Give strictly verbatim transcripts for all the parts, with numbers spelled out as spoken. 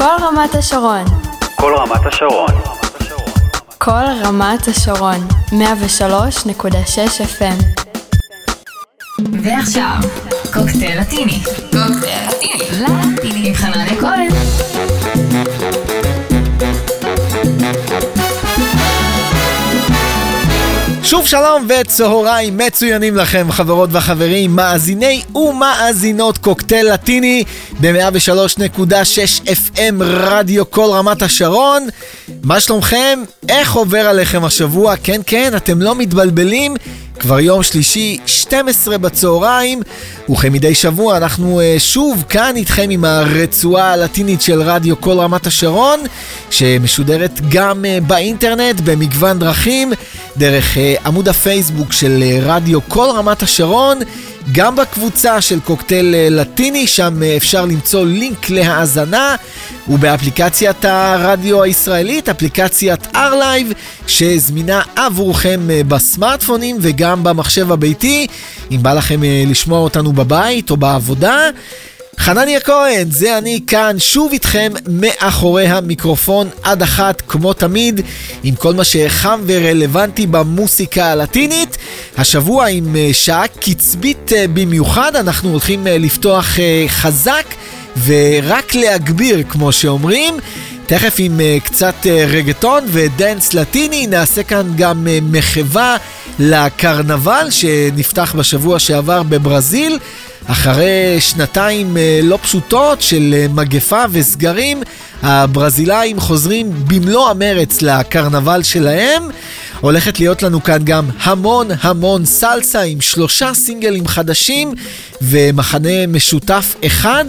קול רמת השרון. קול רמת השרון. קול רמת השרון. מאה ושלוש נקודה שש אף אם. ועכשיו, קוקטייל לטיני. קוקטייל לטיני. לטיני עם חנניה כהן. שוב שלום וצהריים מצוינים לכם חברות וחברים, מאזיני ומאזינות קוקטייל לטיני ב-מאה ושלוש נקודה שש אף אם רדיו קול רמת השרון. מה שלומכם? איך עובר עליכם השבוע? כן כן, אתם לא מתבלבלים, כבר יום שלישי שתים עשרה בצהריים, וכמדי שבוע אנחנו שוב כאן איתכם עם הרצועה הלטינית של רדיו קול רמת השרון, שמשודרת גם באינטרנט במגוון דרכים, דרך עמוד הפייסבוק של רדיו קול רמת השרון, גם בקבוצה של קוקטייל לטיני, שם אפשר למצוא לינק להאזנה, ובאפליקציית הרדיו הישראלית, אפליקציית R-Live, שזמינה עבורכם בסמארטפונים וגם במחשב הביתי, אם בא לכם לשמוע אותנו בבית או בעבודה. חנניה כהן, זה אני כאן שוב איתכם מאחורי המיקרופון עד אחת כמו תמיד, עם כל מה שחם ורלוונטי במוסיקה הלטינית. השבוע עם שעה קצבית במיוחד, אנחנו הולכים לפתוח חזק ורק להגביר כמו שאומרים, תכף עם קצת רגטון ודנס לטיני, נעשה כאן גם מחווה לקרנבל שנפתח בשבוע שעבר בברזיל, אחרי שנתיים לא פשוטות של מגפה וסגרים, הברזילאים חוזרים במלוא המרץ לקרנבל שלהם. הולכת להיות לנו כאן גם המון המון סלסה עם שלושה סינגלים חדשים ומחנה משותף אחד.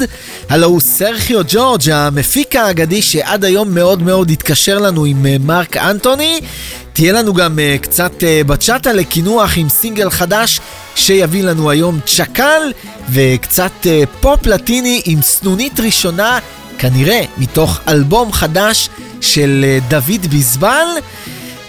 הלא הוא סרחיו ג'ורג' המפיק האגדי שעד היום מאוד מאוד התקשר לנו עם מרק אנטוני. תהיה לנו גם קצת בצ'אטה לקינוח עם סינגל חדש שיביא לנו היום צ'קל, וקצת פופ לטיני עם סנונית ראשונה כנראה מתוך אלבום חדש של דוד ביסבל.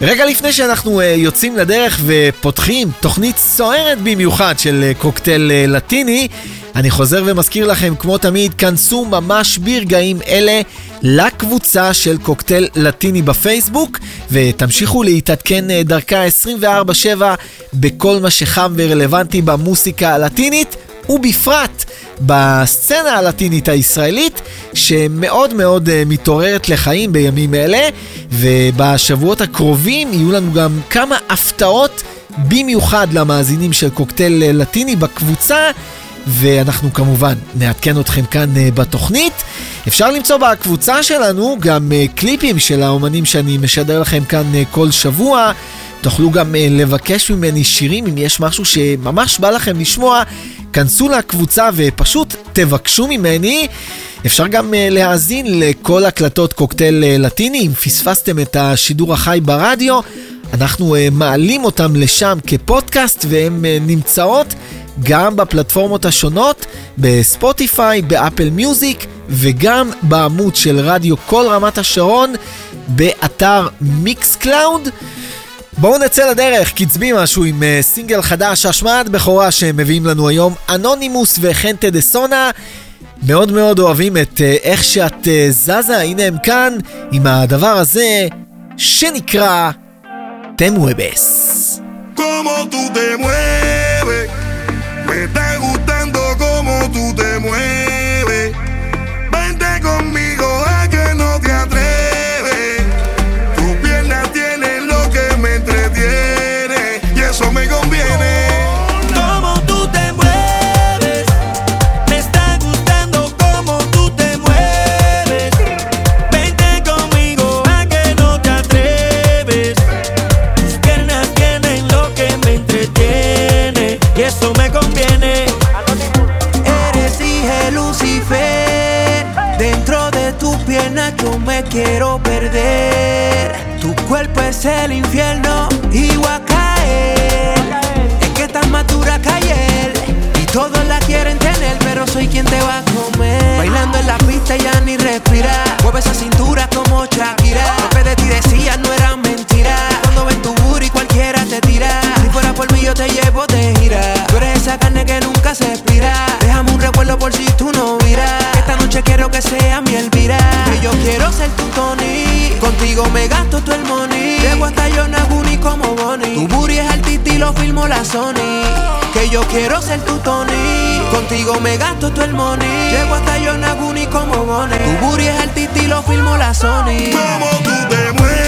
רגע לפני שאנחנו יוצאים לדרך ופותחים תוכנית סוערת במיוחד של קוקטייל לטיני, אני חוזר ומזכיר לכם כמו תמיד, כנסו ממש ברגעים אלה לקבוצה של קוקטייל לטיני בפייסבוק, ותמשיכו להתעדכן דרכה עשרים וארבע שבע בכל מה שחם ורלוונטי במוסיקה הלטינית, ובפרט בסצנה הלטינית הישראלית שמאוד מאוד מתעוררת לחיים בימים אלה, ובשבועות הקרובים יהיו לנו גם כמה הפתעות במיוחד למאזינים של קוקטייל לטיני בקבוצה, ואנחנו כמובן נעדכן אתכם כאן בתוכנית. אפשר למצוא בקבוצה שלנו גם קליפים של האומנים שאני משדר לכם כאן כל שבוע, תוכלו גם לבקש ממני שירים אם יש משהו שממש בא לכם לשמוע, כנסו לקבוצה ופשוט תבקשו ממני. אפשר גם להאזין לכל הקלטות קוקטייל לטיני, אם פספסתם את השידור החי ברדיו אנחנו מעלים אותם לשם כפודקאסט, והן נמצאות גם בפלטפורמות השונות, בספוטיפיי, באפל מיוזיק, וגם בעמוד של רדיו קול רמת השרון באתר מיקס קלאוד. בואו נצא לדרך, קצבי משהו עם סינגל חדש, השמעת בכורה שמביאים לנו היום אנונימוס וחנטה דסונה. מאוד מאוד אוהבים את איך שאת זזה, הנה הם כאן עם הדבר הזה שנקרא Te mueves. Como tú te mueves, me está gustando como tú te mueves, vente conmigo a que no te atreves, tus piernas tienen lo que me entretiene y eso me conviene. Yo me quiero perder, tu cuerpo es el infierno y voy a caer. Es que estás más dura que ayer y todos la quieren tener, pero soy quien te va a comer. Bailando en la pista ya ni respira, mueve esa cintura como Shakira. Lo que de ti decías no era mentira, cuando ven tu booty cualquiera te tira. Si fuera por mí yo te llevo de gira, tú eres esa carne que nunca se expira. Déjame un recuerdo por si tú no miras, esta noche quiero que sea mi Elvira. yo quiero ser tu Tony. Contigo me gasto todo el money. Llego hasta Yonaguni como Bonnie. Tu booty es artista y lo filmo la Sony. Que yo quiero ser tu Tony. Contigo me gasto todo el money. Llego hasta Yonaguni como Bonnie. Tu booty es artista y lo filmo la Sony. Como tú te mueves.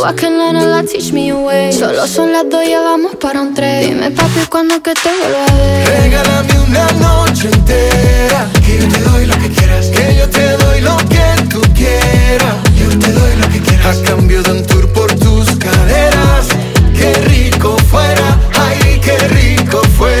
I can learn a lot, teach me a way. Solo son las dos y vamos para un tres. Dime papi, ¿cuándo que te vuelvo a ver? Regálame una noche entera, que yo te doy lo que quieras, que yo te doy lo que tú quieras. Yo te doy lo que quieras, a cambio de un tour por tus caderas. Qué rico fuera, ay, qué rico fuera.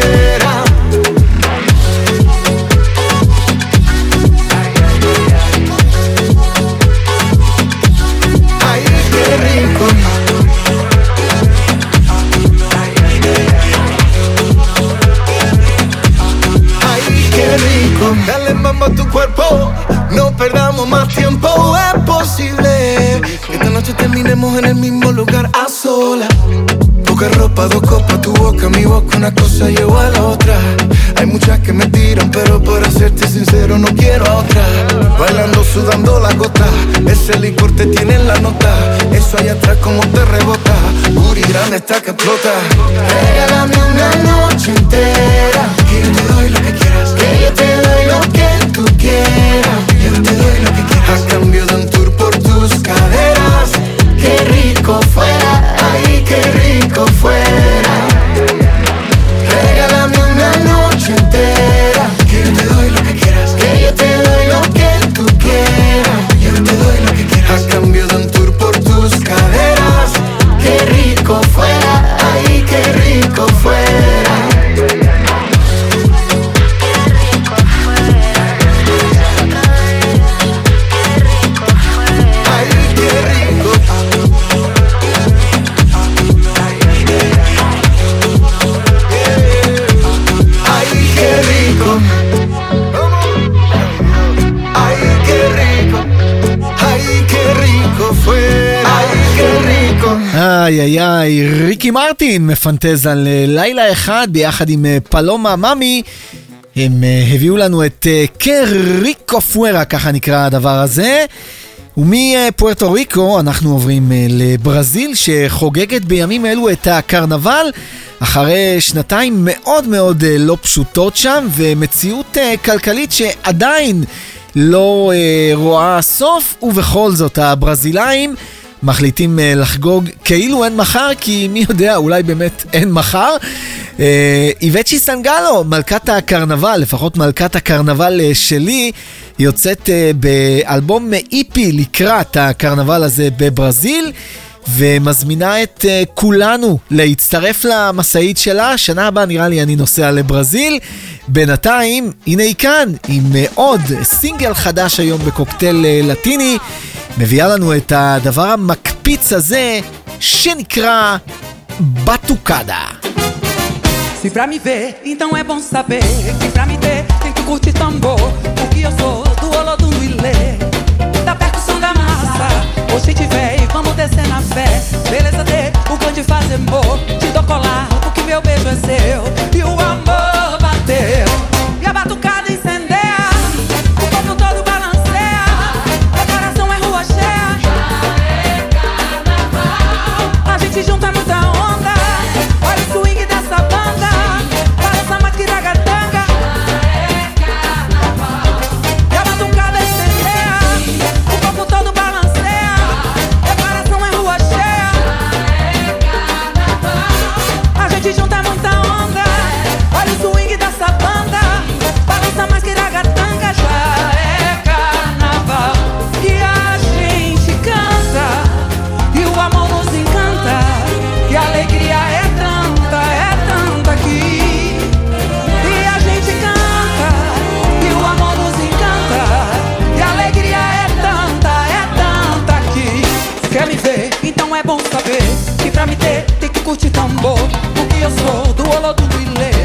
Tu cuerpo, no perdamos más tiempo. Es posible que esta noche terminemos en el mismo lugar a solas. Poca ropa, dos copas, tu boca, mi boca, una cosa lleva a la otra. Hay muchas que me tiran, pero para serte sincero no quiero a otra. Bailando, sudando la gota, ese licor te tiene en la nota. Eso allá atrás como te rebota, booty grande está que explota. Regálame una noche entera, que yo te doy lo que quieras, que yo te doy lo que tú quieras, yo te doy lo que quieras, a cambio de un tour por tus caderas. Qué rico fuera, ay, qué rico fuera. ריקי מרטין מפנטז על לילה אחד ביחד עם פלומה מאמי. הם הביאו לנו את קריקו פוארה, ככה נקרא הדבר הזה. ומפוארטו ריקו אנחנו עוברים לברזיל, שחוגגת בימים אלו את הקרנבל אחרי שנתיים מאוד מאוד לא פשוטות שם, ומציאות כלכלית שעדיין לא רואה סוף, ובכל זאת הברזילאים מחליטים לחגוג כאילו אין מחר, כי מי יודע, אולי באמת אין מחר. איבצ'י סנגלו, מלכת הקרנבל, לפחות מלכת הקרנבל שלי, יוצאת באלבום איפי לקראת הקרנבל הזה בברזיל, ומזמינה את כולנו להצטרף למסעית שלה. שנה הבאה נראה לי אני נוסע לברזיל. בינתיים הנה היא כאן עם עוד סינגל חדש היום בקוקטייל לטיני, מביאה לנו את הדבר המקפיץ הזה שנקרא בטוקדה. Se pra me ver, então é bom saber que pra me ter tem que curtir tambor, porque eu sou do olô do milê, da percussão da massa. Hoje tiver e vamos descer na fé, beleza ter o que de fazer amor, te dou colar porque meu beijo é seu e o amor bateu e a batucada incendeia, o povo todo balanceia, preparação é rua cheia, a gente junta muita onda, olha o swing dessa banda. Junta muita onda, olha o swing dessa banda, balança mais que ragatanga. Já é carnaval e a gente canta, e o amor nos encanta, e a alegria é tanta, é tanta aqui. E a gente canta, e o amor nos encanta, e a alegria é tanta, é tanta aqui. Se quer me ver, então é bom saber que pra me ter tem que curtir tambor. Eu sou do olô do guilê,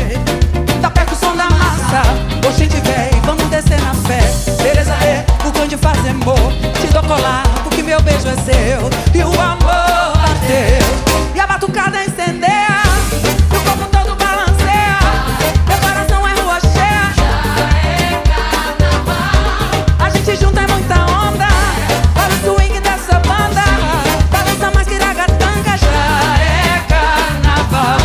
da percussão da massa. Hoje te vem, vamos descer na fé. Beleza é o grande fazer amor, te dou colar porque meu beijo é seu e o amor bateu e a batucada incendeia, e o corpo todo balanceia, meu coração é rua cheia. Já é carnaval, a gente junta é muita onda, olha o swing dessa banda, balança mais que ragatanga. Já é carnaval,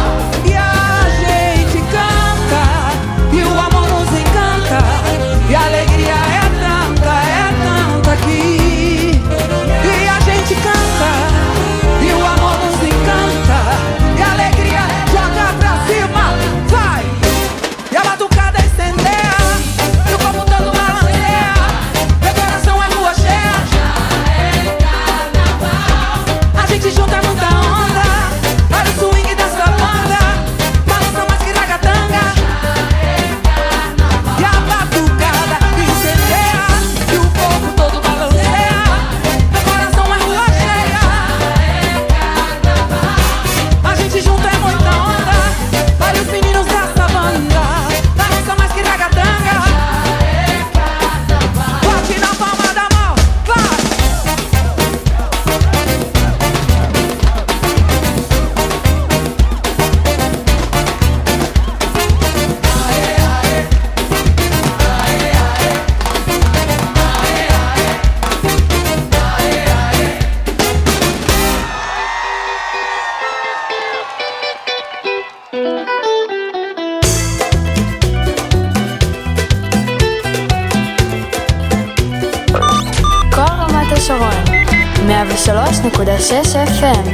שלוש נקודה שש אף אם.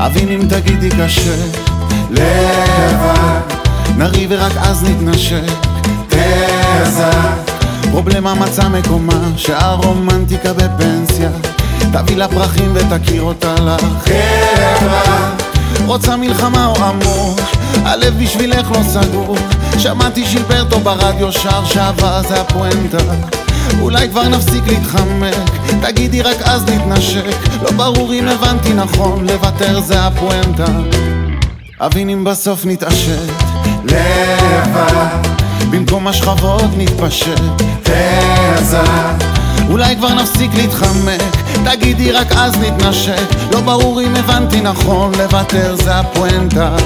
אבין אם תגידי קשה לבד, נריב ורק אז נתנשק תזה. פרובלמה מצא מקומה, שהרומנטיקה בפנסיה, תביא לה פרחים ותכיר אותה לחברה. רוצה מלחמה או אמור, הלב בשבילך לא סגור. שמעתי שילברטו ברדיו שר שעבר, זה הפואנטה. אולי כבר נפסיק להתחמק, תגידי רק אז נתנשק. לא ברור אם הבנתי נכון, לוותר זה הפואנטה. אבין אם בסוף נתעשת לבד, במקום השכבות נתפשט תזה. אולי כבר נפסיק להתחמק, תגידי רק אז נתנשק. לא ברור אם הבנתי נכון, לוותר זה הפואנטה.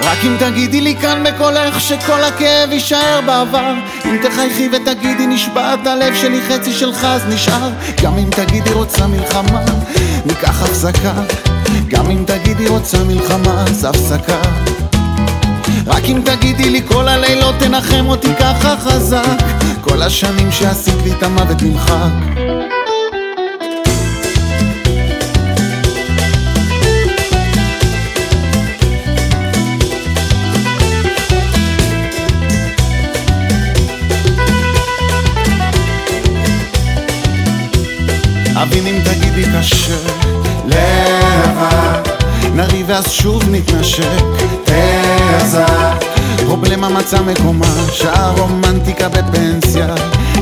רק אם תגידי לי כאן בקולך שכל הכאב יישאר בעבר, אם תחייכי ותגידי נשבעת הלב שלי חצי שלך אז נשאר. גם אם תגידי רוצה מלחמה ניקח הפסקה, גם אם תגידי רוצה מלחמה אז הפסקה. רק אם תגידי לי כל הלילות תנחם אותי ככה חזק, כל השנים שעשית לי את המוות נמחק. אבין אם תגידי קשה לבד, נריב ואז שוב נתנשק. תעזה פרובלמה מצא מקומה, שהרומנטיקה בפנסיה,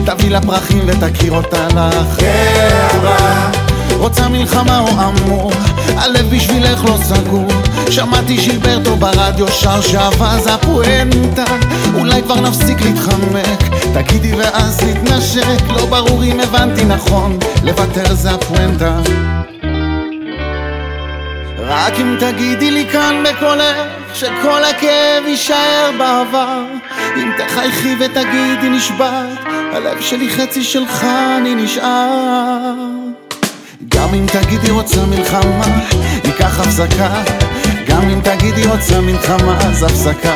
תביא לה פרחים ותכיר אותה לחברה. רוצה מלחמה או אמור, הלב בשבילך לא סגור, שמעתי שילברטו ברדיו שר שעבה זה הפואנטה. אולי כבר נפסיק להתחמק, תגידי ואז נתנשק. לא ברור אם הבנתי נכון, לוותר זה הפואנטה. רק אם תגידי לי כאן בקולך שכל הכאב יישאר בעבר, אם תחייכי ותגידי נשבעת הלב שלי חצי שלך אני נשאר. גם אם תגידי רוצה מלחמה ניקח הפסקה, גם אם תגידי רוצה מלחמה אז הפסקה.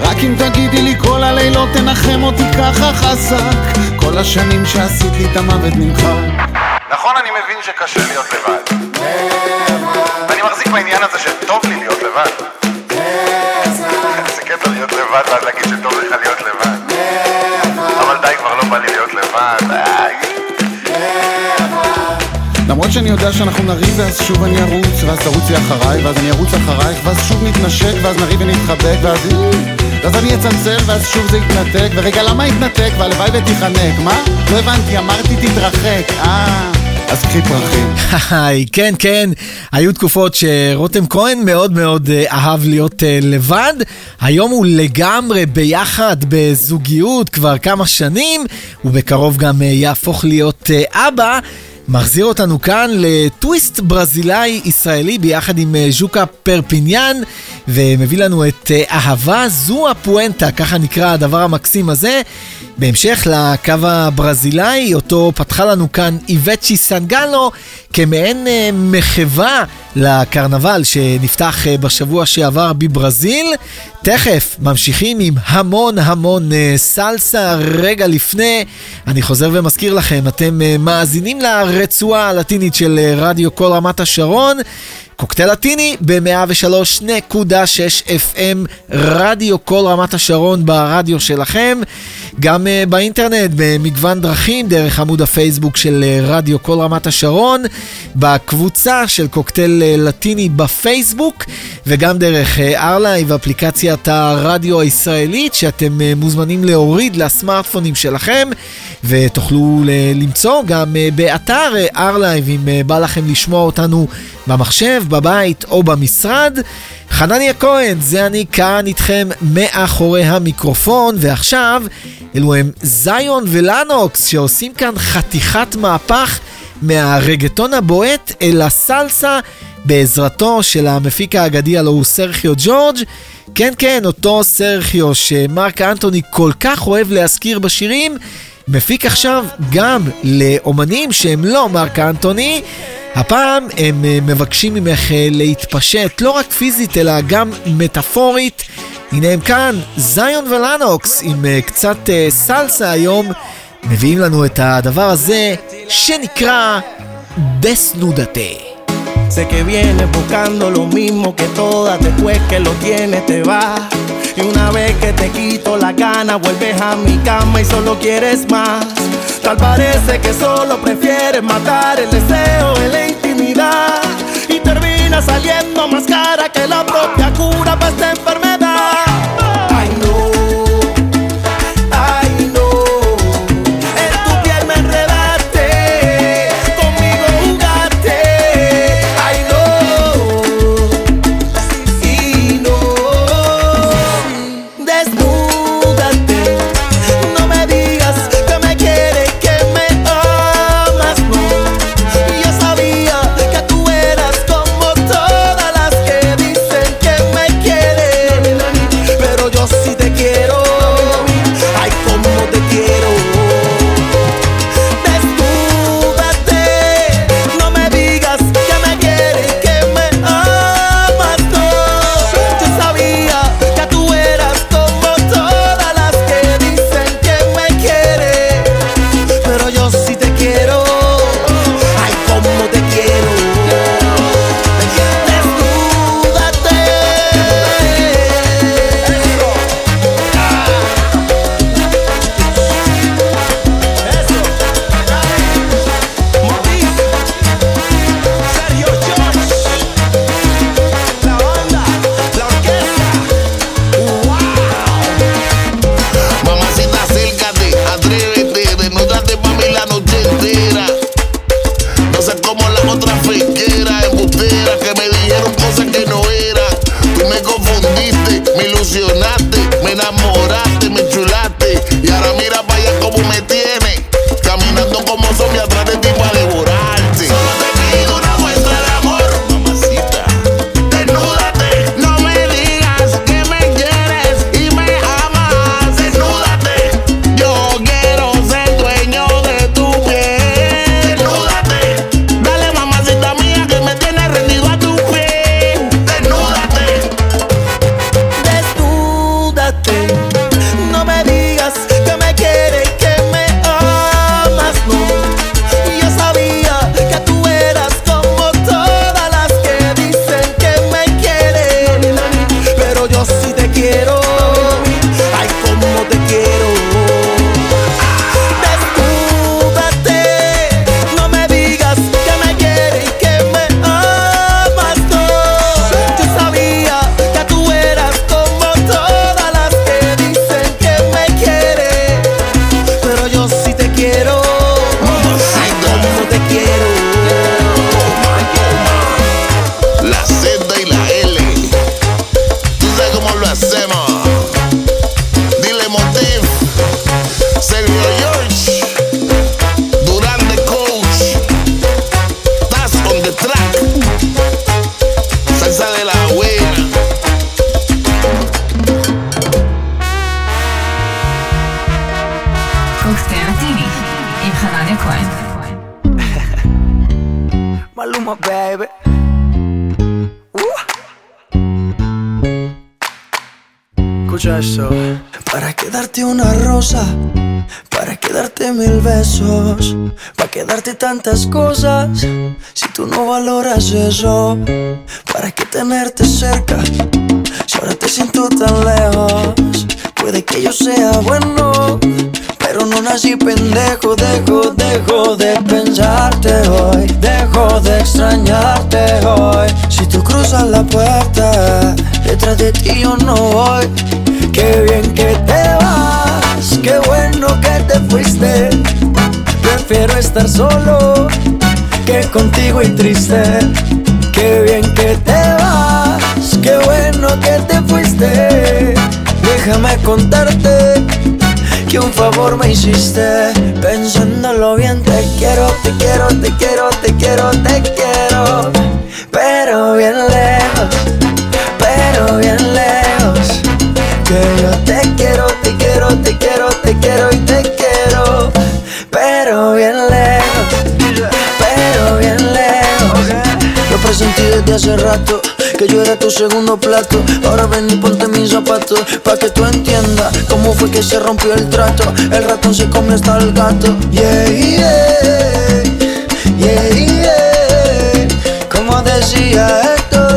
רק אם תגידי לי כל הלילות תנחם אותי ככה חזק, כל השנים שעשית לי את המוות נמחק. נכון, אני מבין שקשה להיות לבד, ואני מחזיק בעניין הזה שטוב לי להיות לבד. זה קטע להיות לבד ואז להגיד שטוב לך להיות לבד, אבל די, כבר לא בא לי להיות לבד. למרות שאני יודע שאנחנו נריב ואז שוב אני ארוץ, ואז תרוצי אחריי ואז אני ארוץ אחרייך, ואז שוב נתנשק ואז נריב ונתחבק, ואז ואז אני אצמצל ואז שוב זה יתנתק. ורגע, למה יתנתק? והלוואי ותיחנק. מה? לא הבנתי, אמרתי תתרחק. אה, אז קחי פרחים. כן, כן, היו תקופות שרותם כהן מאוד מאוד אהב להיות לבד. היום הוא לגמרי ביחד בזוגיות כבר כמה שנים, ובקרוב גם יהפוך להיות אבא. מחזיר אותנו כאן לטוויסט ברזילאי ישראלי ביחד עם ז'וקה פרפיניאן, ומביא לנו את אהבה זו הפואנטה, ככה נקרא הדבר המקסים הזה. בהמשך לקו הברזילאי אותו פתחה לנו כאן איבצ'י סנגלו כמעין מחווה לקרנבל שנפתח בשבוע שעבר בברזיל. תכף ממשיכים עם המון המון סלסה. רגע לפני, אני חוזר ומזכיר לכם, אתם מאזינים לרצועה הלטינית של רדיו קול רמת השרון, קוקטייל לטיני ב-מאה ושלוש נקודה שש אף אם, רדיו קול רמת השרון ברדיו שלכם, גם באינטרנט במגוון דרכים, דרך עמוד הפייסבוק של רדיו קול רמת השרון, בקבוצה של קוקטייל לטיני בפייסבוק, וגם דרך R-Live, אפליקציית הרדיו הישראלית שאתם מוזמנים להוריד לסמארטפונים שלכם, ותוכלו למצוא גם באתר R-Live אם בא לכם לשמוע אותנו במחשב, בבית או במשרד. חנניה כהן, זה אני כאן איתכם מאחורי המיקרופון, ועכשיו אלו הם זיון ולונוקס שעושים כאן חתיכת מהפך מהרגטון הבועט אל הסלסה בעזרתו של המפיק האגדי הלו הוא סרחיו ג'ורג'. כן כן, אותו סרחיו שמרק אנטוני כל כך אוהב להזכיר בשירים, מפיק עכשיו גם לאומנים שהם לא מרק אנטוני. הפעם הם מבקשים ממך להתפשט לא רק פיזית אלא גם מטאפורית. הנה הם כאן, זיון ולונוקס עם קצת סלסה. היום מביאים לנו את הדבר הזה שנקרא דסנודתה. Sé que vienes buscando lo mismo que todas, después que lo tienes te vas. Y una vez que te quito la gana, vuelves a mi cama y solo quieres más. Tal parece que solo prefieres matar el deseo de la intimidad. Y termina saliendo más cara que la propia cura para esta enfermedad. Ay no. Desnúdate, no me digas que el de track, salsa de la buena. Koktel Latino עם חנניה כהן. Maluma baby. Escucha esto. Para quedarte una rosa, para quedarte mil besos, para quedarte tantas cosas, si tú no valoras eso. Para qué tenerte cerca, si ahora te siento tan lejos. Puede que yo sea bueno, pero no nací pendejo. Dejo, dejo de pensarte hoy, dejo de extrañarte hoy. Si tú cruzas la puerta, detrás de ti yo no voy. Qué bien que te vas, qué bueno que te fuiste. Prefiero estar solo que contigo y triste. Qué bien que te vas, qué bueno que te fuiste. Déjame contarte que un favor me hiciste. Pensándolo bien te quiero, te quiero, te quiero, te quiero, te quiero. Pero bien lejos, pero bien lejos. Que yo te quiero, te quiero, te quiero, te quiero y te quiero. Pero bien lejos, pero bien lejos. Lo presentí desde hace rato, que yo era tu segundo plato. Ahora ven y ponte mis zapatos, pa' que tú entiendas cómo fue que se rompió el trato. El ratón se comió hasta el gato. Yeah, yeah, yeah, yeah. Como decía Héctor,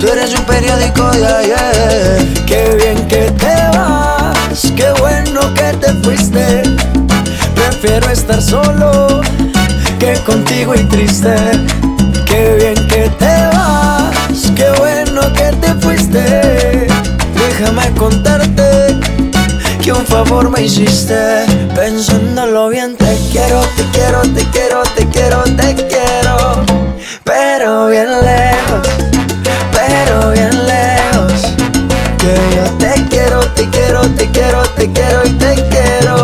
tú eres un periódico de ayer. Qué bien que te vas, qué bueno que te fuiste. Prefiero estar solo que contigo y triste. Qué bien que te vas, qué bueno que te fuiste. Déjame contarte que un favor me hiciste. Pensándolo bien te quiero, te quiero, te quiero, te quiero, te quiero. Pero bien lejos, pero bien lejos. Que yo te quiero, te quiero, te quiero, te quiero y te quiero.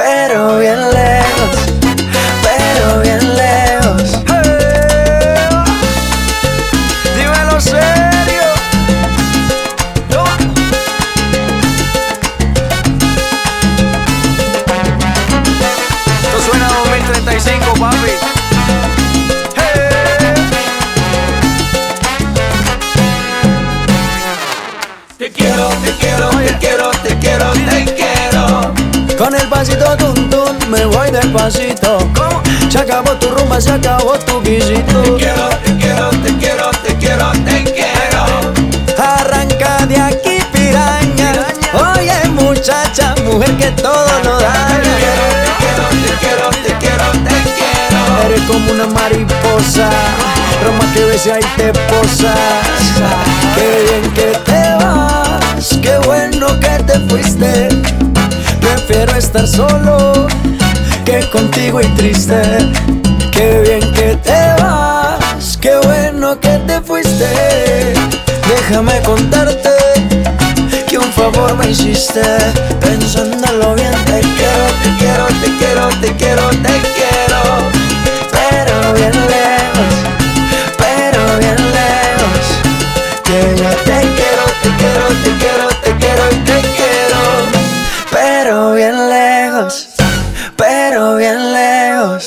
Pero bien lejos, pero bien lejos. Con el pasito tum tum me voy despacito. ¿Cómo? Se acabó tu rumba, se acabó tu visito. Te quiero, te quiero, te quiero, te quiero, te quiero. Arranca de aquí piraña, piraña. Oye muchacha, mujer que todo lo daña. Te quiero, te quiero, te quiero, te quiero, te quiero. Eres como una mariposa, Roma que besa y te posas. Qué bien que te vas, qué bueno que te fuiste. Prefiero estar solo que contigo y triste. Qué bien que te vas, qué bueno que te fuiste. Déjame contarte que un favor me hiciste. Pensándolo bien te quiero, te quiero, te quiero, te quiero, te quiero. Pero bien lejos, pero bien lejos. Que yo te quiero, te quiero, te quiero, te quiero y te quiero. Pero bien lejos, pero bien lejos.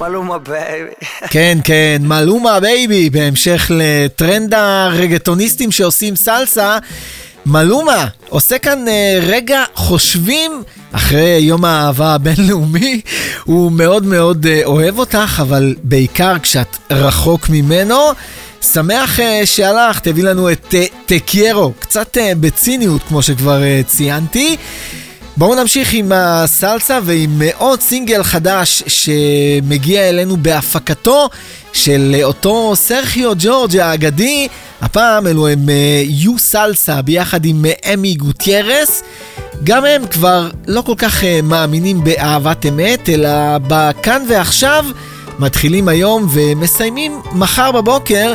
מלומה בייבי. כן, כן, מלומה בייבי, בהמשך לטרנד הרגטוניסטים שעושים סלסה. מלומה עושה כאן רגע חושבים אחרי יום האהבה הבינלאומי. הוא מאוד מאוד אוהב אותך, אבל בעיקר כשאת רחוק ממנו. שמח שהלך, תביא לנו את טקיירו, קצת בציניות כמו שכבר ציינתי. בואו נמשיך עם הסלסה ועם עוד סינגל חדש שמגיע אלינו בהפקתו של אותו סרחיו ג'ורג' האגדי. הפעם אלו הם יו סלסה ביחד עם אמי גוטיירס. גם הם כבר לא כל כך מאמינים באהבת אמת, אלא בכאן ועכשיו. מתחילים היום ומסיימים מחר בבוקר.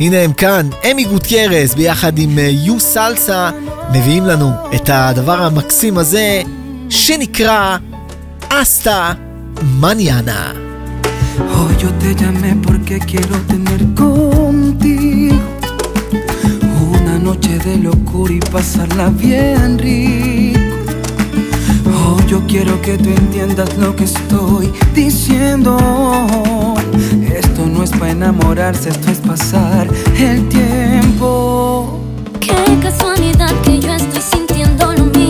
הנה הם כאן, אמי גוטיירס ביחד עם יו סלסה, מביאים לנו את הדבר המקסים הזה שנקרא אסטה מניאנה. Hoy yo te llamé porque quiero tener contigo una noche de locura y pasarla bien rico. Hoy yo quiero que tú entiendas lo que estoy diciendo. Esto no es para enamorarse, esto es pasar el tiempo. Qué casualidad que yo estoy sintiendo lo mismo.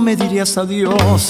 no me dirías adiós.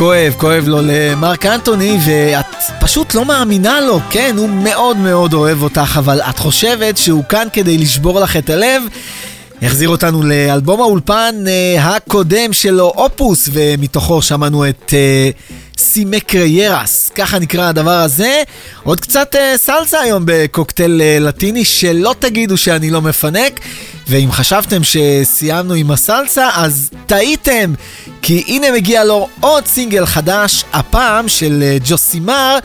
כואב, כואב לו למרק אנטוני, ואת פשוט לא מאמינה לו, כן, הוא מאוד מאוד אוהב אותך, אבל את חושבת שהוא כאן כדי לשבור לך את הלב. החזיר אותנו לאלבום האולפן אה, הקודם שלו, אופוס, ומתוכו שמענו את אה, סימי קריירס, ככה נקרא הדבר הזה. עוד קצת אה, סלסה היום בקוקטייל אה, לטיני, שלא תגידו שאני לא מפנק, ואם חשבתם שסיימנו עם הסלסה אז טעיתם, כי הנה מגיע לו עוד סינגל חדש, הפעם של אה, ג'וסימר.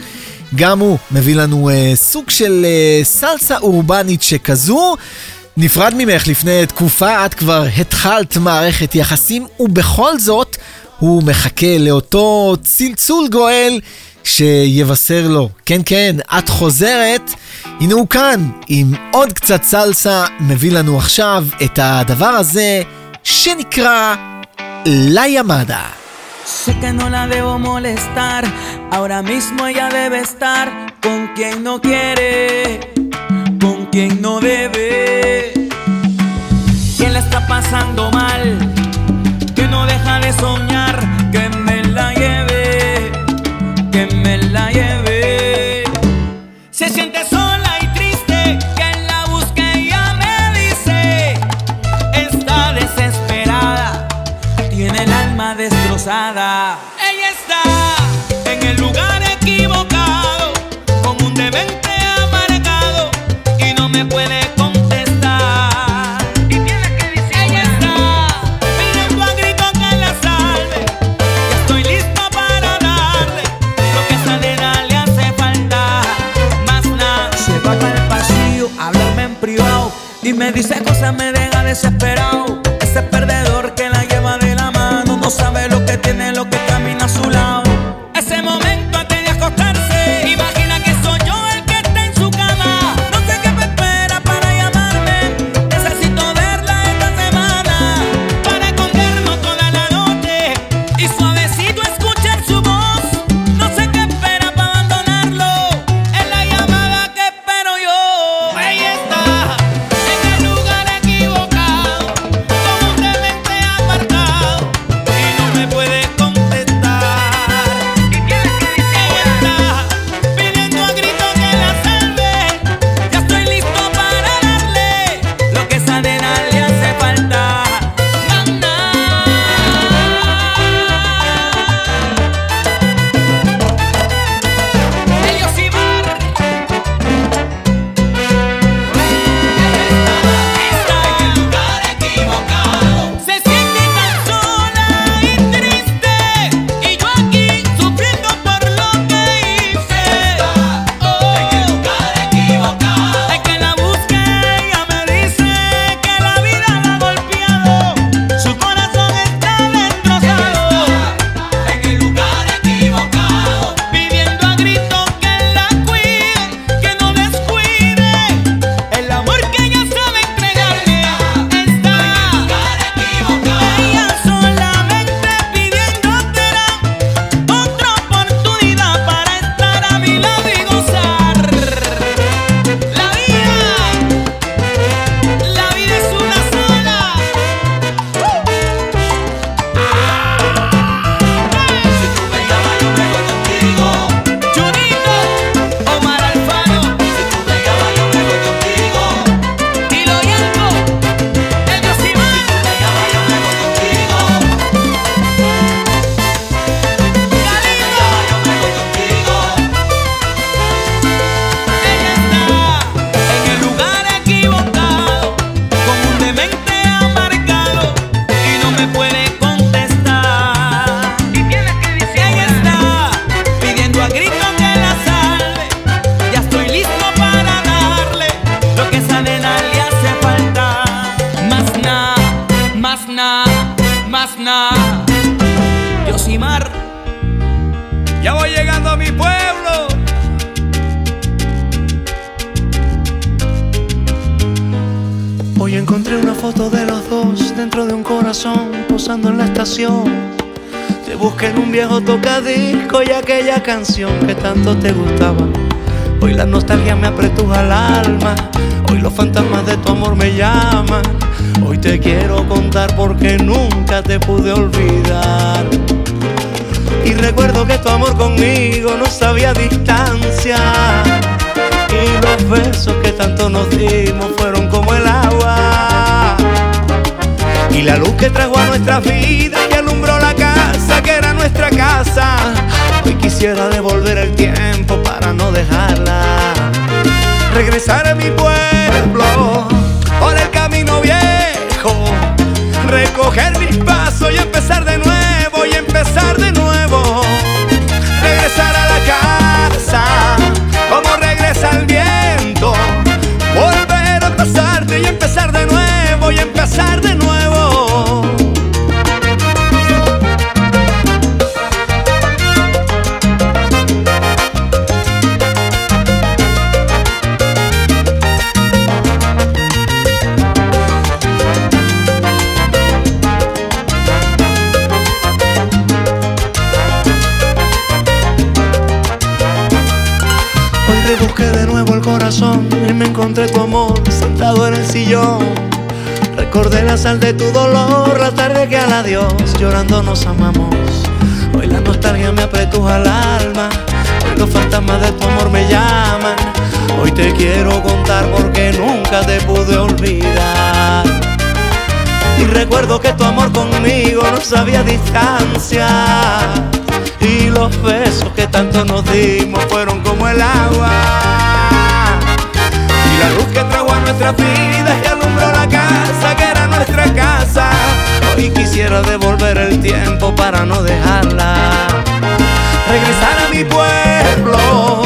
גם הוא מביא לנו אה, סוג של אה, סלסה אורבנית שכזו. נפרד ממך לפני תקופה, את כבר התחלת מערכת יחסים, ובכל זאת הוא מחכה לאותו צלצול גואל שיבשר לו, כן כן, את חוזרת. הנה הוא כאן עם עוד קצת סלסה, מביא לנו עכשיו את הדבר הזה שנקרא La Llamada. Sé que no la debo molestar, ahora mismo ella debe estar con quien no quiere, con quien no debe. Que la está pasando mal, que no deja de soñar, que me la lleve, que me la lleve. Se siente sola y triste, que la busque y ya me dice. Está desesperada, tiene el alma destrozada. Ella está en el lugar equivocado, con un demente. Me puede contestar y tiene que decir ahí está, pide tu agrito que la salve, estoy listo para darle lo que esa nena le hace falta, más nada. Se va para el pasillo, háblame en privado y me dice cosas, me deja desesperado. Ese perdedor que la lleva de la mano no sabe lo que tiene, lo que camina a su lado. Ese momento antes de acostarse, imagina que soy yo el que está en su cama. Magna, Yosimar. Ya voy llegando a mi pueblo. Hoy encontré una foto de los dos dentro de un corazón posando en la estación. Te busqué en un viejo tocadisco y aquella canción que tanto te gustaba. Hoy la nostalgia me apretuja el alma, hoy los fantasmas de tu amor me llaman. Hoy te quiero contar porque nunca te pude olvidar. Y recuerdo que tu amor conmigo no sabía distancia. Y los besos que tanto nos dimos fueron como el agua. Y la luz que trajo a nuestra vida y alumbró la casa que era nuestra casa. Hoy quisiera devolver el tiempo para no dejarla. Regresar a mi pueblo por el camino viejo, recoger mis pasos y empezar de nuevo, y empezar de nuevo. Regresar a la casa como regresa el viento, volver a pasarte y empezar de nuevo, y empezar de nuevo. Y me encontré tu amor sentado en el sillón. Recordé la sal de tu dolor, la tarde que al adiós llorando nos amamos. Hoy la nostalgia me apretuja el alma, hoy los fantasmas de tu amor me llaman. Hoy te quiero contar porque nunca te pude olvidar. Y recuerdo que tu amor conmigo no sabía distancia. Y los besos que tanto nos dimos fueron como el agua. La luz que trajo a nuestras vidas y alumbró la casa que era nuestra casa. Hoy quisiera devolver el tiempo para no dejarla. Regresar a mi pueblo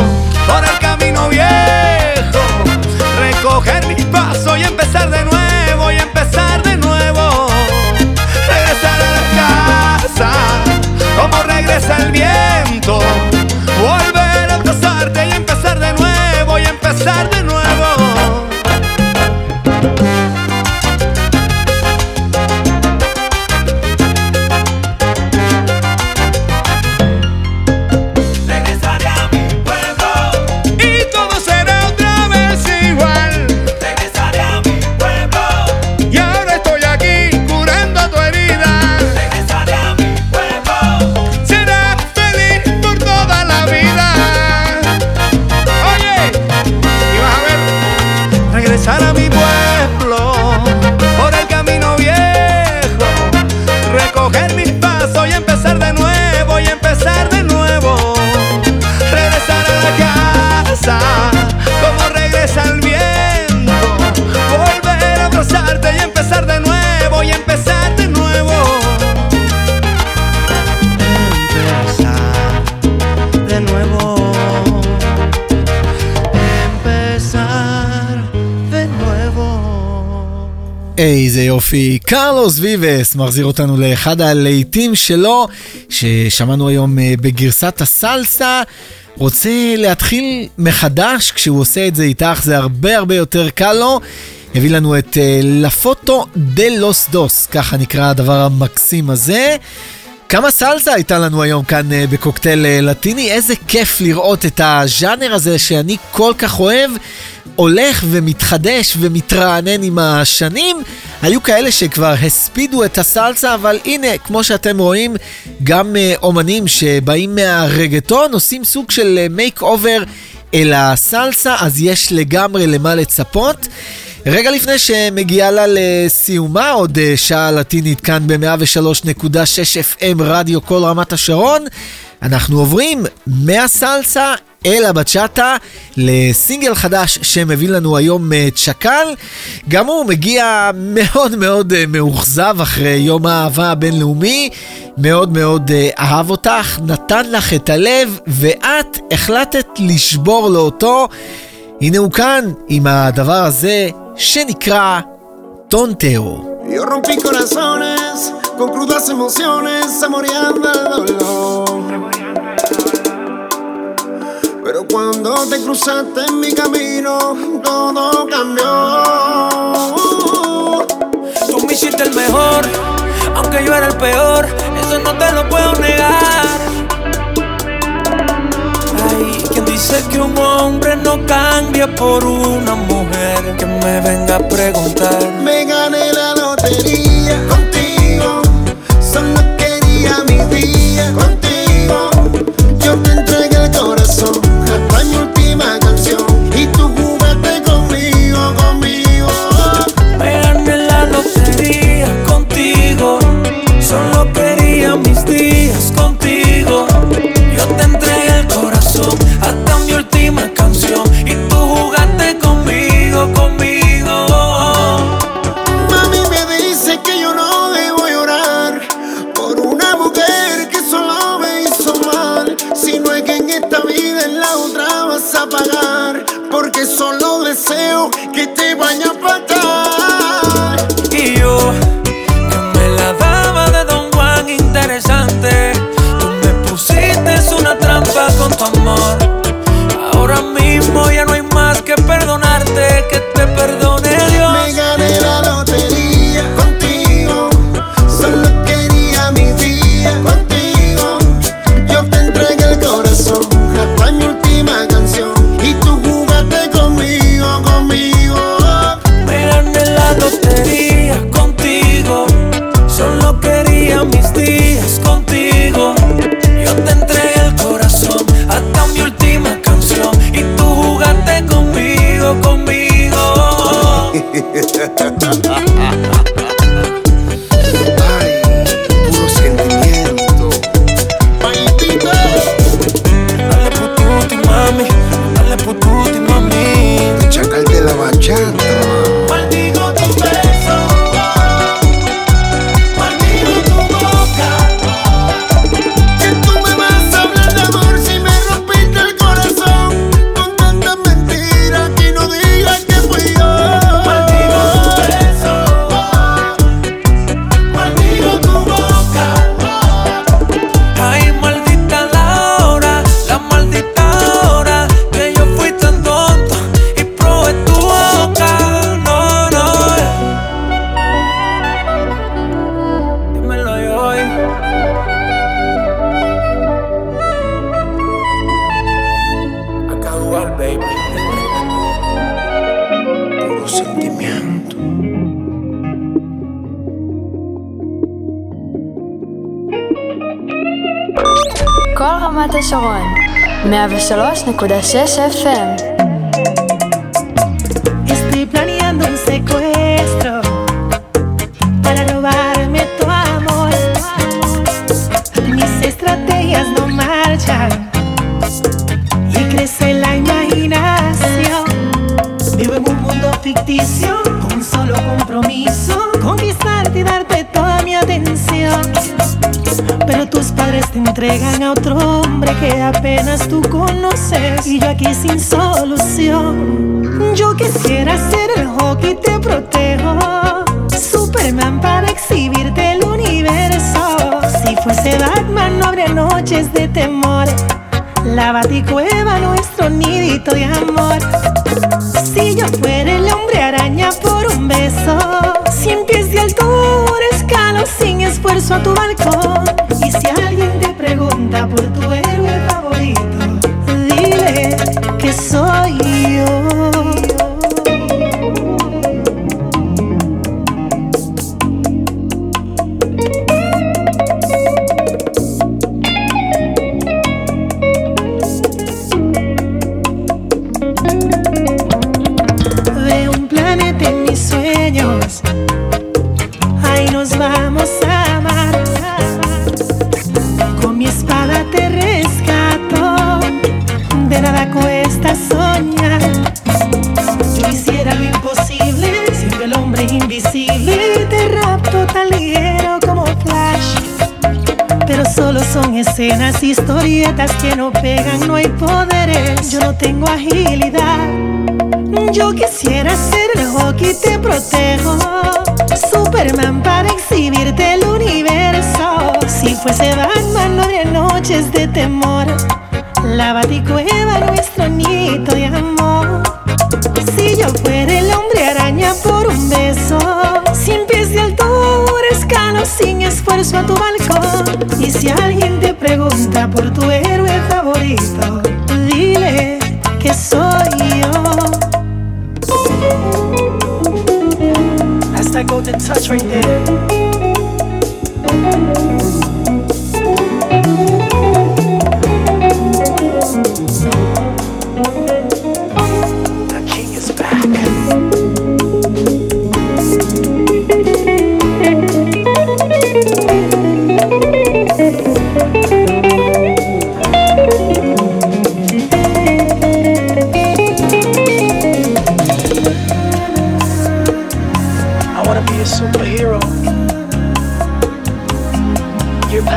por el camino viejo, recoger mis pasos y empezar de nuevo, y empezar de nuevo. Regresar a la casa como regresa el viento, volver a pasarte y empezar de nuevo, y empezar de nuevo. איזה יופי, קרלוס ויבס מחזיר אותנו לאחד הלהיטים שלו ששמענו היום בגרסת הסלסה. רוצה להתחיל מחדש, כשהוא עושה את זה איתך זה הרבה הרבה יותר קל לו. הביא לנו את לפוטו דה לוס דוס, ככה נקרא הדבר המקסים הזה. כמה סלסה הייתה לנו היום כאן בקוקטייל לטיני, איזה כיף לראות את הז'אנר הזה שאני כל כך אוהב, הולך ומתחדש ומתרענן עם השנים. היו כאלה שכבר הספידו את הסלסה, אבל הנה, כמו שאתם רואים, גם אומנים שבאים מהרגטון עושים סוג של מייק אובר אל הסלסה, אז יש לגמרי למה לצפות. רגע לפני שמגיעה לה לסיומה, עוד שעה לטינית כאן ב-מאה ושלוש נקודה שש אף אם רדיו קול רמת השרון, אנחנו עוברים מהסלסה אל הבצ'אטה לסינגל חדש שמביא לנו היום צ'קל. גם הוא מגיע מאוד מאוד מאוחזב אחרי יום האהבה הבינלאומי, מאוד מאוד אהב אותך, נתן לך את הלב ואת החלטת לשבור לו אותו. הנה הוא כאן עם הדבר הזה שנקרא טונטאו. Yo rompí corazones con crudas emociones, saboreando el dolor. Pero cuando te cruzaste en mi camino, todo cambió. Tú me hiciste el mejor, aunque yo era el peor, eso no te lo puedo negar. Ay, ¿quién dice que un hombre no cambia por una mujer? Que me venga a preguntar. Me gané la lotería contigo, solo quería mi día contigo. Yo te entregué el corazón. one oh three point six F M. Estoy planeando un secuestro para robarme tu amor. Mis estrategias no marchan y crece la imaginación. Vivo en un mundo ficticio con un solo compromiso: conquistarte y darte toda mi atención. Pero tus padres te entregan a otro hombre que apenas tú conoces, y yo aquí sin solución. Yo quisiera ser el Hulk y te protejo, Superman para exhibirte el universo. Si fuese Batman no habría noches de temor, la baticueva nuestro nidito de amor. Si yo fuera el hombre araña por un beso, cien pies de altura, escalo sin esfuerzo a tu balcón. Y si alguien te pregunta por tu héroe favorito, dile que soy yo. Escenas, historietas que no pegan, no hay poderes, yo no tengo agilidad. Yo quisiera ser el hockey, te protejo, Super Superman para exhibirte el universo. Si fuese Batman no habría noches de temor. La baticueva, nuestro nido de amor. Si yo fuera el hombre araña por un beso, sin pies de altura, escalo sin esfuerzo a tu balcón. Y si alguien te pregunta por tu héroe favorito, dile que soy yo. That's that golden touch right there.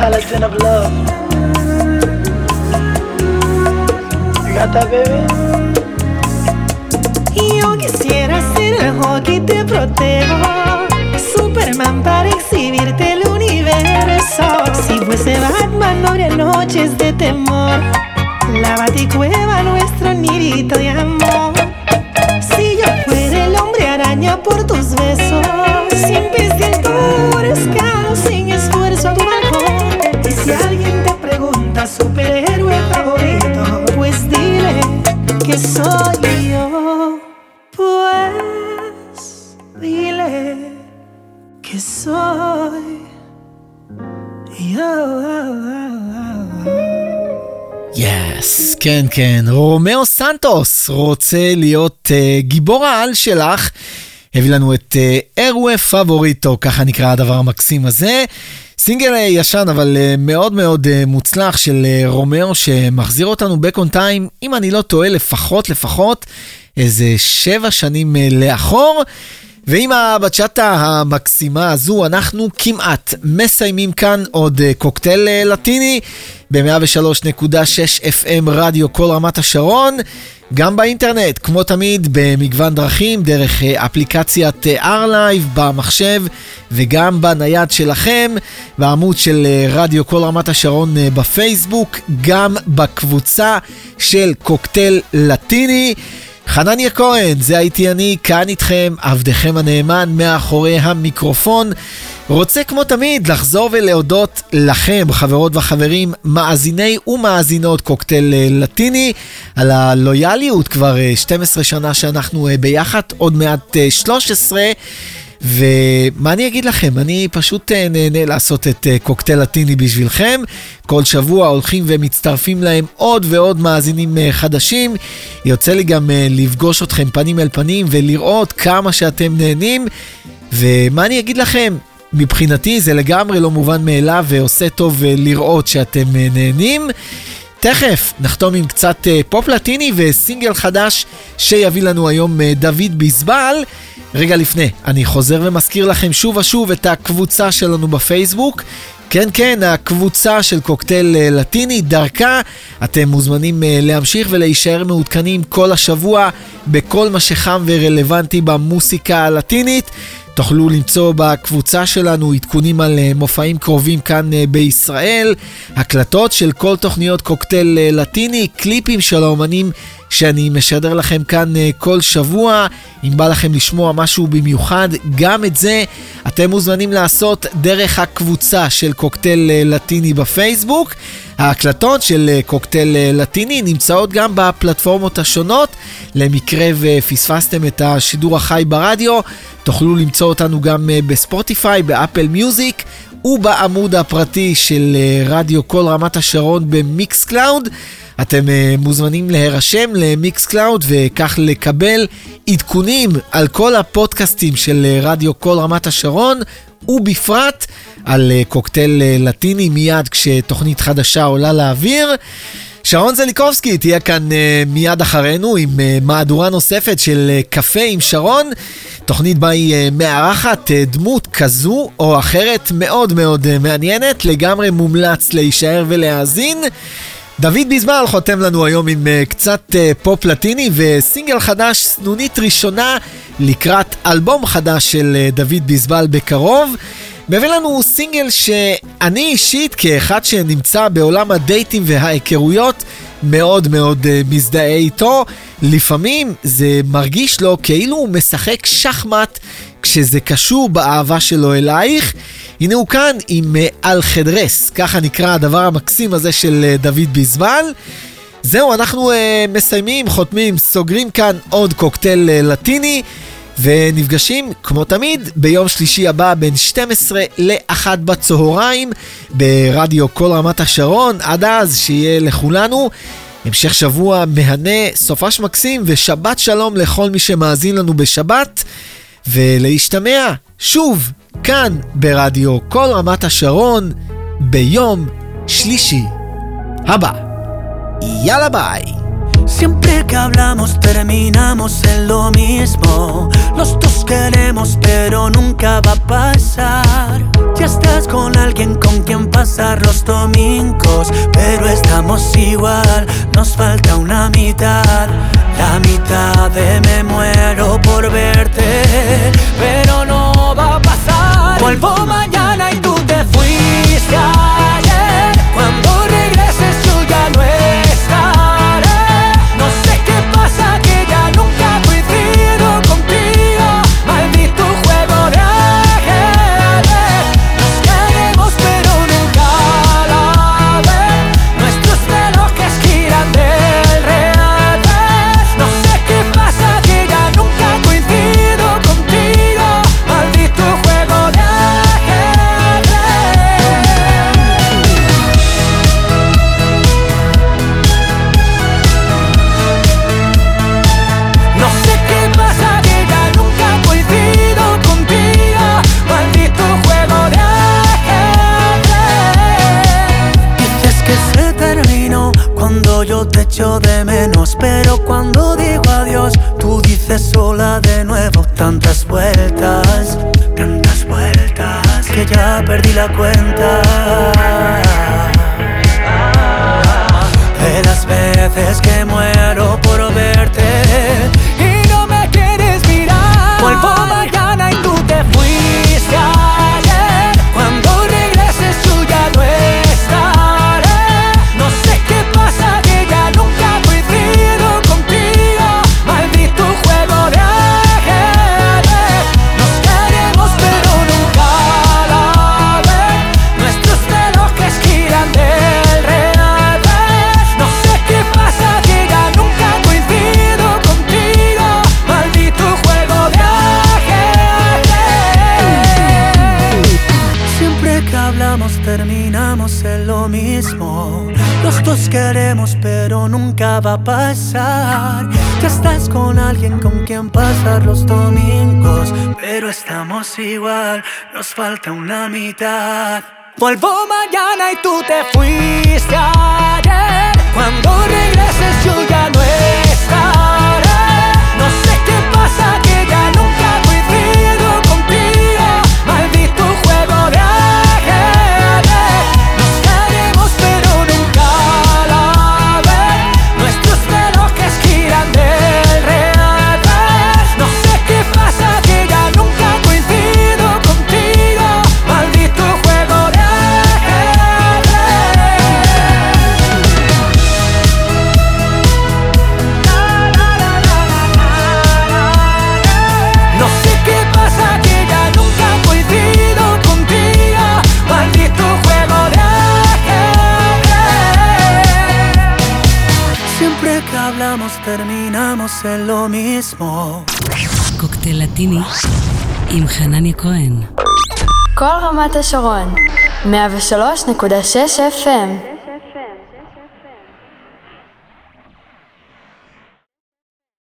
Paladin of love. You got that, baby? Y yo quisiera ser el Hulk y te protejo, Superman para exhibirte el universo. Si fuese Batman no habría noches de temor. La baticueva, nuestro nidito de amor. Si yo fuera el hombre araña por tus besos, sin pies de altura, escalo sin esfuerzo a tu balcón. Si alguien te pregunta superhéroe favorito, pues dile que soy yo. Pues dile que soy yo. Yes, כן כן, רומאו סנטוס רוצה להיות uh, גיבור העל שלך. הביא לנו את אירוע פבוריטו, ככה נקרא הדבר המקסים הזה. סינגל ישן אבל מאוד מאוד מוצלח של רומאו, שמחזיר אותנו בקונטיים, אם אני לא טועה, לפחות לפחות איזה שבע שנים לאחור. ועם הבצ'אטה המקסימה הזו אנחנו כמעט מסיימים כאן עוד קוקטייל לטיני ב-מאה ושלוש נקודה שש אף אם רדיו קול רמת השרון, גם באינטרנט כמו תמיד במגוון דרכים, דרך אפליקציית R-Live במחשב וגם בנייד שלכם, בעמוד של רדיו קול רמת השרון בפייסבוק, גם בקבוצה של קוקטייל לטיני. חנניה כהן, זה הייתי אני, כאן איתכם, עבדכם הנאמן מאחורי המיקרופון. רוצה כמו תמיד לחזור ולהודות לכם, חברות וחברים, מאזיני ומאזינות קוקטייל לטיני, על הלויאליות. כבר שתים עשרה שנה שאנחנו ביחד, עוד מעט שלוש עשרה, ומה אני אגיד לכם, אני פשוט נהנה לעשות את קוקטייל לטיני בשבילכם. כל שבוע הולכים ומצטרפים להם עוד ועוד מאזינים חדשים, יוצא לי גם לפגוש אתכם פנים אל פנים ולראות כמה שאתם נהנים, ומה אני אגיד לכם, מבחינתי זה לגמרי לא מובן מאליו ועושה טוב לראות שאתם נהנים. תכף נחתום עם קצת פופ לטיני וסינגל חדש שיביא לנו היום דוד ביסבל. רגע לפני, אני חוזר ומזכיר לכם שוב ושוב את הקבוצה שלנו בפייסבוק. כן כן, הקבוצה של קוקטייל לטיני, דרכה אתם מוזמנים להמשיך ולהישאר מעודכנים כל השבוע בכל מה שחם ורלוונטי במוסיקה הלטינית. תוכלו למצוא בקבוצה שלנו עדכונים על מופעים קרובים כאן בישראל, הקלטות של כל תוכניות קוקטייל לטיני, קליפים של האומנים שאני משדר לכם כאן כל שבוע. אם בא לכם לשמוע משהו במיוחד, גם את זה אתם מוזמנים לעשות דרך הקבוצה של קוקטייל לטיני בפייסבוק. ההקלטות של קוקטייל לטיני נמצאות גם בפלטפורמות השונות, למקרה ופספסתם את השידור החי ברדיו, תוכלו למצוא אותנו גם בספוטיפיי, באפל מיוזיק ובעמוד הפרטי של רדיו קול רמת השרון במיקס קלאוד. אתם מוזמנים להירשם למיקס קלאוד וכך לקבל עדכונים על כל הפודקאסטים של רדיו קול רמת השרון, ובפרט על קוקטייל לטיני מיד כשתוכנית חדשה עולה לאוויר. שרון זליקובסקי תהיה כאן מיד אחרינו עם מהדורה נוספת של קפה עם שרון, תוכנית בה היא מארחת דמות כזו או אחרת מאוד מאוד מעניינת, לגמרי מומלץ להישאר ולהאזין. דוד ביזבל חותם לנו היום עם קצת פופ לטיני וסינגל חדש, סנונית ראשונה לקראת אלבום חדש של דוד ביזבל בקרוב. מביא לנו סינגל שאני אישית כאחד שנמצא בעולם הדייטים וההיכרויות מאוד מאוד מזדהה איתו. לפעמים זה מרגיש לו כאילו הוא משחק שחמט כשזה קשור באהבה שלו אלייך. הנה הוא כאן עם אל חדרס, ככה נקרא הדבר המקסים הזה של דוד ביזבל. זהו, אנחנו מסיימים, חותמים, סוגרים כאן עוד קוקטייל לטיני, ונפגשים כמו תמיד ביום שלישי הבא בין שתים עשרה לאחת בצהריים ברדיו קול רמת השרון. עד אז שיהיה לכולנו המשך שבוע מהנה, סופש מקסים ושבת שלום לכל מי שמאזין לנו בשבת, ולהשתמע שוב כאן ברדיו קול רמת השרון ביום שלישי הבא. יאללה ביי. Siempre que hablamos terminamos en lo mismo. Los dos queremos pero nunca va a pasar. Ya estás con alguien con quien pasar los domingos, pero estamos igual, nos falta una mitad. La mitad de me muero por verte, pero no va a pasar. Vuelvo mañana y tú te fuiste ayer. Cuando regreses yo ya no estaré. Yo te echo de menos, pero cuando digo adiós tú dices sola de nuevo. Tantas vueltas, tantas vueltas, que ya perdí la cuenta de las veces que muero por verte y no me quieres mirar. Vuelvo mañana y tú te fuiste ayer. Cuando regreses tú ya no estaré. No sé qué pasa. Terminamos en lo mismo. Los dos queremos pero nunca va a pasar. Ya estás con alguien con quien pasar los domingos, pero estamos igual, nos falta una mitad. Vuelvo mañana y tú te fuiste ayer. Cuando regreses yo ya no estaré. No sé qué pasa que ya nunca coincido contigo. Maldito juego de terminamos en lo mismo. קוקטייל לטיני עם חנניה כהן. קול רמת השרון מאה ושלוש נקודה שש אף אם.